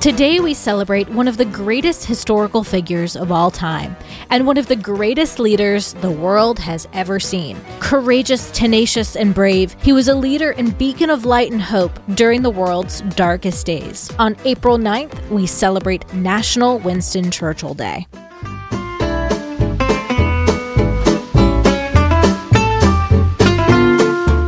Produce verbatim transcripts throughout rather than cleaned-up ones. Today we celebrate one of the greatest historical figures of all time and one of the greatest leaders the world has ever seen. Courageous, tenacious, and brave, he was a leader and beacon of light and hope during the world's darkest days. On April ninth, we celebrate National Winston Churchill Day.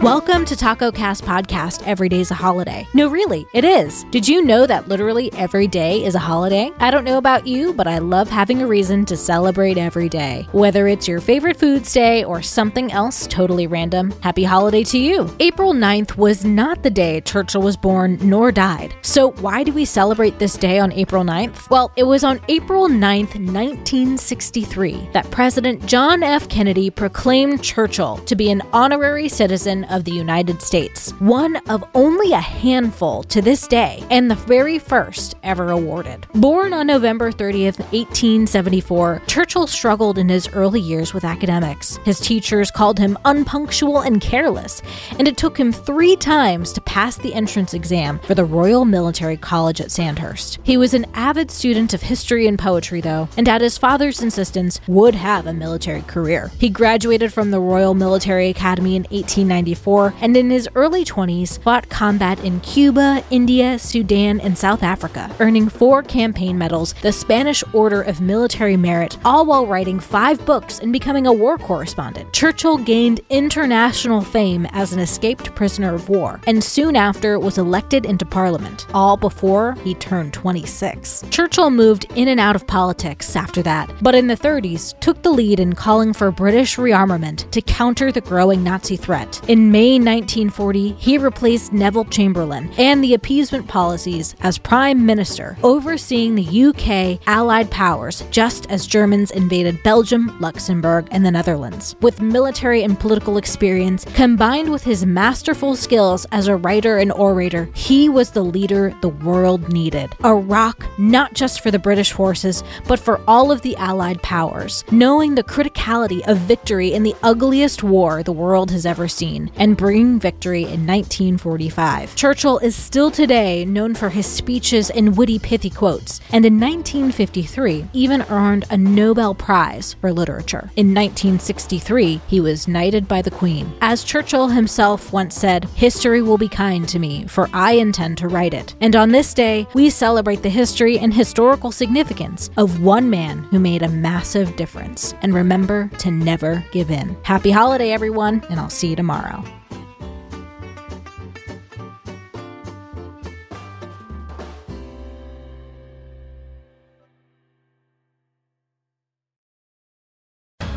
Welcome to Taco Cast Podcast. Every day is a holiday. No, really, it is. Did you know that literally every day is a holiday? I don't know about you, but I love having a reason to celebrate every day. Whether it's your favorite foods day or something else totally random, happy holiday to you. April ninth was not the day Churchill was born nor died. So why do we celebrate this day on April ninth? Well, it was on April ninth, nineteen sixty-three, that President John F. Kennedy proclaimed Churchill to be an honorary citizen of the United States, one of only a handful to this day, and the very first ever awarded. Born on November thirtieth, eighteen seventy-four, Churchill struggled in his early years with academics. His teachers called him unpunctual and careless, and it took him three times to pass the entrance exam for the Royal Military College at Sandhurst. He was an avid student of history and poetry, though, and at his father's insistence, would have a military career. He graduated from the Royal Military Academy in eighteen ninety-four, and in his early twenties, fought combat in Cuba, India, Sudan, and South Africa, earning four campaign medals, the Spanish Order of Military Merit, all while writing five books and becoming a war correspondent. Churchill gained international fame as an escaped prisoner of war, and soon after was elected into Parliament, all before he turned twenty-six. Churchill moved in and out of politics after that, but in the thirties, took the lead in calling for British rearmament to counter the growing Nazi threat. In In May nineteen forty, he replaced Neville Chamberlain and the appeasement policies as Prime Minister, overseeing the U K Allied powers just as Germans invaded Belgium, Luxembourg, and the Netherlands. With military and political experience, combined with his masterful skills as a writer and orator, he was the leader the world needed. A rock not just for the British forces, but for all of the Allied powers, knowing the criticality of victory in the ugliest war the world has ever seen, and bringing victory in nineteen forty-five. Churchill is still today known for his speeches and witty, pithy quotes, and in nineteen fifty-three even earned a Nobel Prize for literature. In nineteen sixty-three, he was knighted by the Queen. As Churchill himself once said, "History will be kind to me, for I intend to write it." And on this day, we celebrate the history and historical significance of one man who made a massive difference. And remember to never give in. Happy holiday, everyone, and I'll see you tomorrow. tomorrow.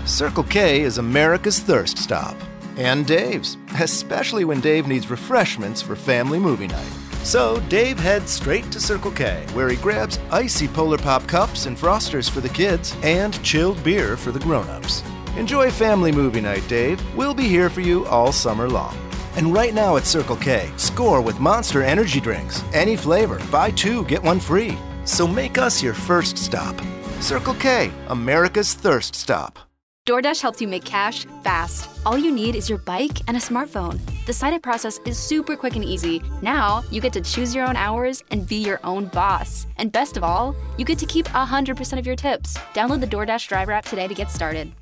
Circle K is America's thirst stop. And Dave's, especially when Dave needs refreshments for family movie night. So Dave heads straight to Circle K, where he grabs icy Polar Pop cups and Frosters for the kids and chilled beer for the grown-ups. Enjoy family movie night, Dave. We'll be here for you all summer long. And right now at Circle K, score with Monster energy drinks. Any flavor. Buy two, get one free. So make us your first stop. Circle K, America's thirst stop. DoorDash helps you make cash fast. All you need is your bike and a smartphone. The sign-up process is super quick and easy. Now, you get to choose your own hours and be your own boss. And best of all, you get to keep one hundred percent of your tips. Download the DoorDash driver app today to get started.